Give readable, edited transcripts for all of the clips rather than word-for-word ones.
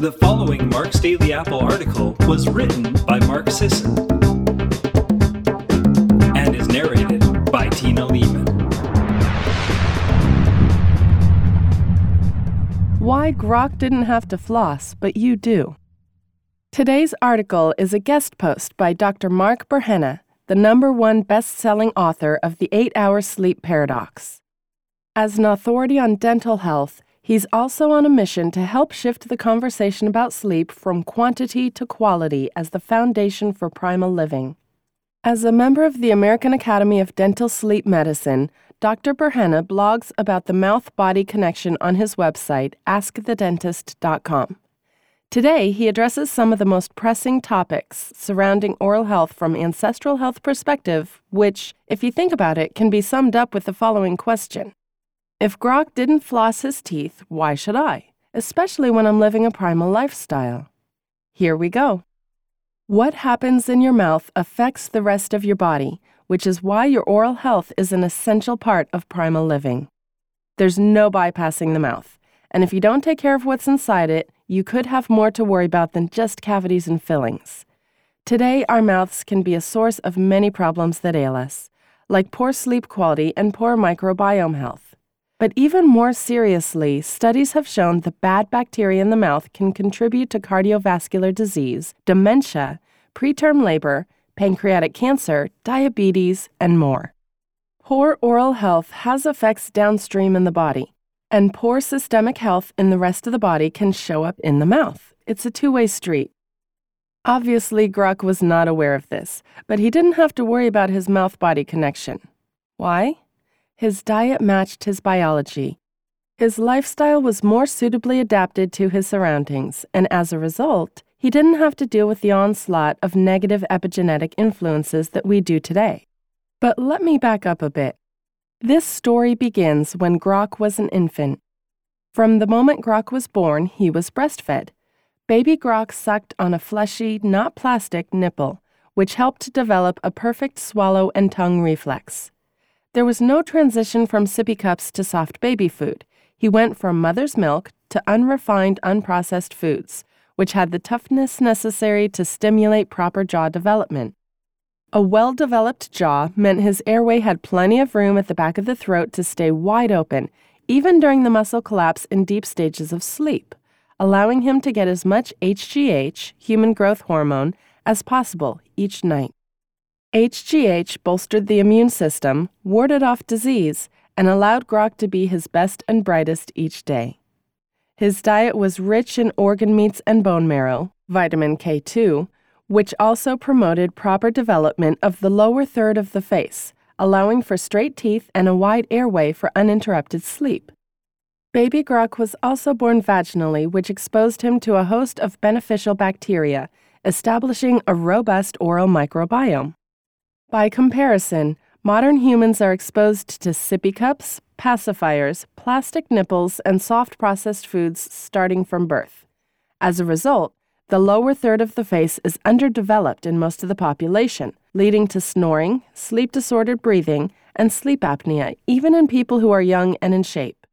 The following Mark's Daily Apple article was written by Mark Sisson and is narrated by Tina Leaman. Why Grok didn't have to floss, but you do. Today's article is a guest post by Dr. Mark Burhenne, the #1 best-selling author of The 8-Hour Sleep Paradox. As an authority on dental health, he's also on a mission to help shift the conversation about sleep from quantity to quality as the foundation for primal living. As a member of the American Academy of Dental Sleep Medicine, Dr. Burhenne blogs about the mouth-body connection on his website, askthedentist.com. Today, he addresses some of the most pressing topics surrounding oral health from ancestral health perspective, which, if you think about it, can be summed up with the following question. If Grok didn't floss his teeth, why should I? Especially when I'm living a primal lifestyle. Here we go. What happens in your mouth affects the rest of your body, which is why your oral health is an essential part of primal living. There's no bypassing the mouth, and if you don't take care of what's inside it, you could have more to worry about than just cavities and fillings. Today, our mouths can be a source of many problems that ail us, like poor sleep quality and poor microbiome health. But even more seriously, studies have shown that bad bacteria in the mouth can contribute to cardiovascular disease, dementia, preterm labor, pancreatic cancer, diabetes, and more. Poor oral health has effects downstream in the body. And poor systemic health in the rest of the body can show up in the mouth. It's a two-way street. Obviously, Grok was not aware of this, but he didn't have to worry about his mouth-body connection. Why? His diet matched his biology. His lifestyle was more suitably adapted to his surroundings, and as a result, he didn't have to deal with the onslaught of negative epigenetic influences that we do today. But let me back up a bit. This story begins when Grok was an infant. From the moment Grok was born, he was breastfed. Baby Grok sucked on a fleshy, not plastic, nipple, which helped to develop a perfect swallow and tongue reflex. There was no transition from sippy cups to soft baby food. He went from mother's milk to unrefined, unprocessed foods, which had the toughness necessary to stimulate proper jaw development. A well-developed jaw meant his airway had plenty of room at the back of the throat to stay wide open, even during the muscle collapse in deep stages of sleep, allowing him to get as much HGH, human growth hormone, as possible each night. HGH bolstered the immune system, warded off disease, and allowed Grok to be his best and brightest each day. His diet was rich in organ meats and bone marrow, vitamin K2, which also promoted proper development of the lower third of the face, allowing for straight teeth and a wide airway for uninterrupted sleep. Baby Grok was also born vaginally, which exposed him to a host of beneficial bacteria, establishing a robust oral microbiome. By comparison, modern humans are exposed to sippy cups, pacifiers, plastic nipples, and soft processed foods starting from birth. As a result, the lower third of the face is underdeveloped in most of the population, leading to snoring, sleep-disordered breathing, and sleep apnea, even in people who are young and in shape.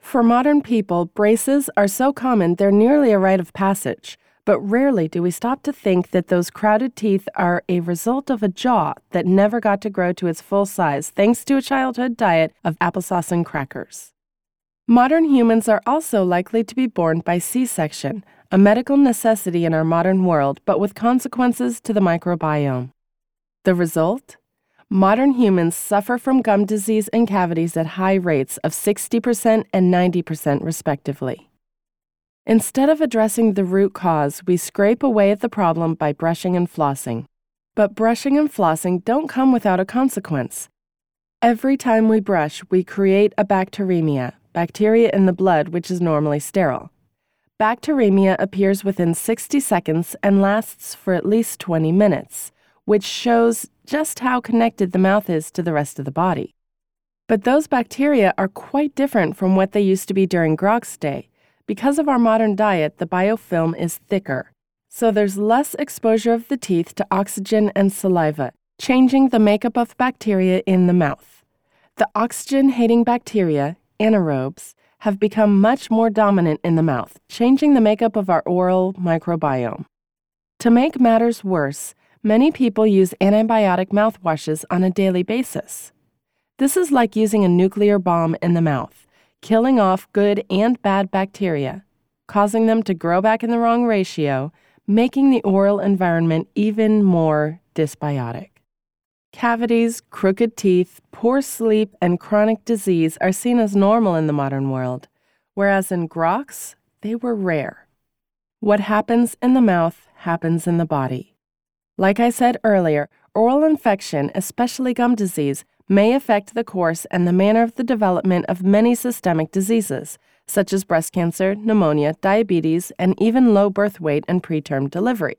For modern people, braces are so common they're nearly a rite of passage, but rarely do we stop to think that those crowded teeth are a result of a jaw that never got to grow to its full size thanks to a childhood diet of applesauce and crackers. Modern humans are also likely to be born by C-section, a medical necessity in our modern world, but with consequences to the microbiome. The result? Modern humans suffer from gum disease and cavities at high rates of 60% and 90% respectively. Instead of addressing the root cause, we scrape away at the problem by brushing and flossing. But brushing and flossing don't come without a consequence. Every time we brush, we create a bacteremia, bacteria in the blood which is normally sterile. Bacteremia appears within 60 seconds and lasts for at least 20 minutes, which shows just how connected the mouth is to the rest of the body. But those bacteria are quite different from what they used to be during Grok's day. Because of our modern diet, the biofilm is thicker, so there's less exposure of the teeth to oxygen and saliva, changing the makeup of bacteria in the mouth. The oxygen-hating bacteria, anaerobes, have become much more dominant in the mouth, changing the makeup of our oral microbiome. To make matters worse, many people use antibiotic mouthwashes on a daily basis. This is like using a nuclear bomb in the mouth, killing off good and bad bacteria, causing them to grow back in the wrong ratio, making the oral environment even more dysbiotic. Cavities, crooked teeth, poor sleep, and chronic disease are seen as normal in the modern world, whereas in Grok's, they were rare. What happens in the mouth happens in the body. Like I said earlier, oral infection, especially gum disease, may affect the course and the manner of the development of many systemic diseases, such as breast cancer, pneumonia, diabetes, and even low birth weight and preterm delivery.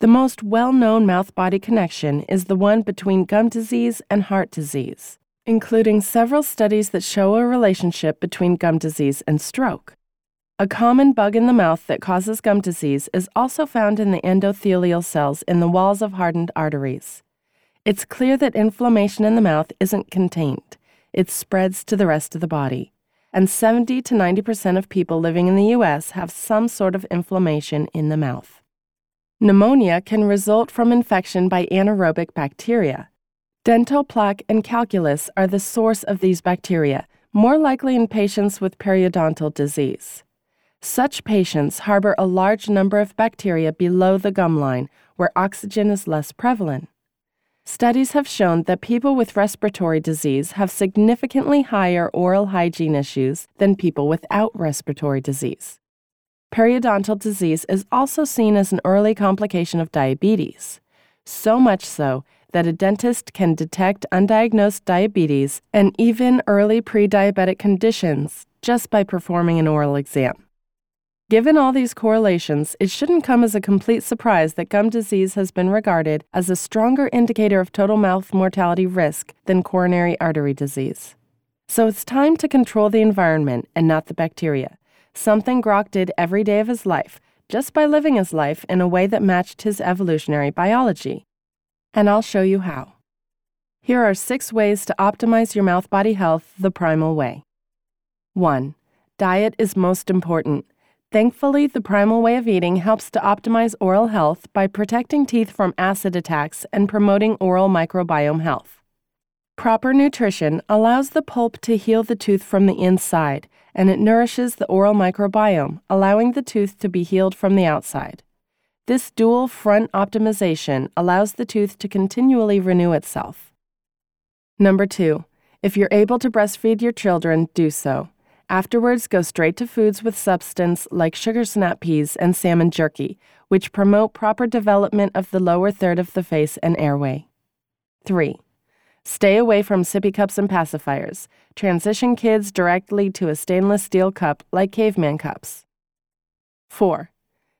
The most well-known mouth-body connection is the one between gum disease and heart disease, including several studies that show a relationship between gum disease and stroke. A common bug in the mouth that causes gum disease is also found in the endothelial cells in the walls of hardened arteries. It's clear that inflammation in the mouth isn't contained. It spreads to the rest of the body, and 70 to 90% of people living in the U.S. have some sort of inflammation in the mouth. Pneumonia can result from infection by anaerobic bacteria. Dental plaque and calculus are the source of these bacteria, more likely in patients with periodontal disease. Such patients harbor a large number of bacteria below the gum line, where oxygen is less prevalent. Studies have shown that people with respiratory disease have significantly higher oral hygiene issues than people without respiratory disease. Periodontal disease is also seen as an early complication of diabetes, so much so that a dentist can detect undiagnosed diabetes and even early pre-diabetic conditions just by performing an oral exam. Given all these correlations, it shouldn't come as a complete surprise that gum disease has been regarded as a stronger indicator of total mouth mortality risk than coronary artery disease. So it's time to control the environment and not the bacteria, something Grok did every day of his life, just by living his life in a way that matched his evolutionary biology. And I'll show you how. Here are 6 ways to optimize your mouth-body health the primal way. 1. Diet is most important. Thankfully, the primal way of eating helps to optimize oral health by protecting teeth from acid attacks and promoting oral microbiome health. Proper nutrition allows the pulp to heal the tooth from the inside, and it nourishes the oral microbiome, allowing the tooth to be healed from the outside. This dual front optimization allows the tooth to continually renew itself. Number 2, if you're able to breastfeed your children, do so. Afterwards, go straight to foods with substance like sugar snap peas and salmon jerky, which promote proper development of the lower third of the face and airway. 3. Stay away from sippy cups and pacifiers. Transition kids directly to a stainless steel cup like caveman cups. 4.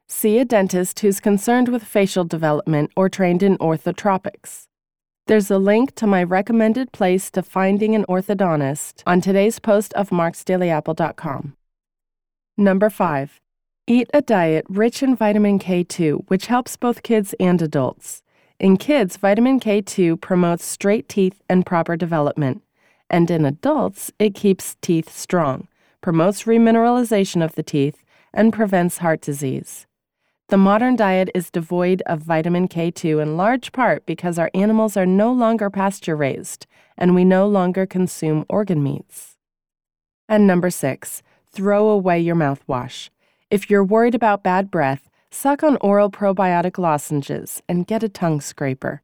See a dentist who's concerned with facial development or trained in orthotropics. There's a link to my recommended place to finding an orthodontist on today's post of marksdailyapple.com. Number 5. Eat a diet rich in vitamin K2, which helps both kids and adults. In kids, vitamin K2 promotes straight teeth and proper development, and in adults, it keeps teeth strong, promotes remineralization of the teeth, and prevents heart disease. The modern diet is devoid of vitamin K2 in large part because our animals are no longer pasture-raised, and we no longer consume organ meats. And number 6, throw away your mouthwash. If you're worried about bad breath, suck on oral probiotic lozenges and get a tongue scraper.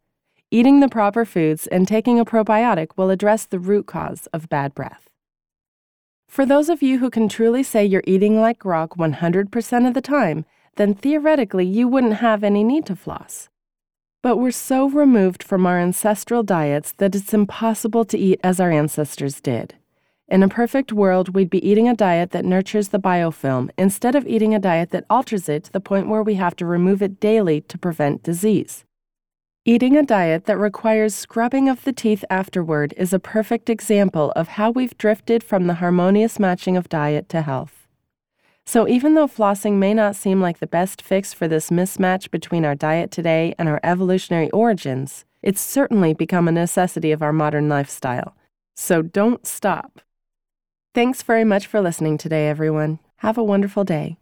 Eating the proper foods and taking a probiotic will address the root cause of bad breath. For those of you who can truly say you're eating like Grok 100% of the time, then theoretically you wouldn't have any need to floss. But we're so removed from our ancestral diets that it's impossible to eat as our ancestors did. In a perfect world, we'd be eating a diet that nurtures the biofilm instead of eating a diet that alters it to the point where we have to remove it daily to prevent disease. Eating a diet that requires scrubbing of the teeth afterward is a perfect example of how we've drifted from the harmonious matching of diet to health. So even though flossing may not seem like the best fix for this mismatch between our diet today and our evolutionary origins, it's certainly become a necessity of our modern lifestyle. So don't stop. Thanks very much for listening today, everyone. Have a wonderful day.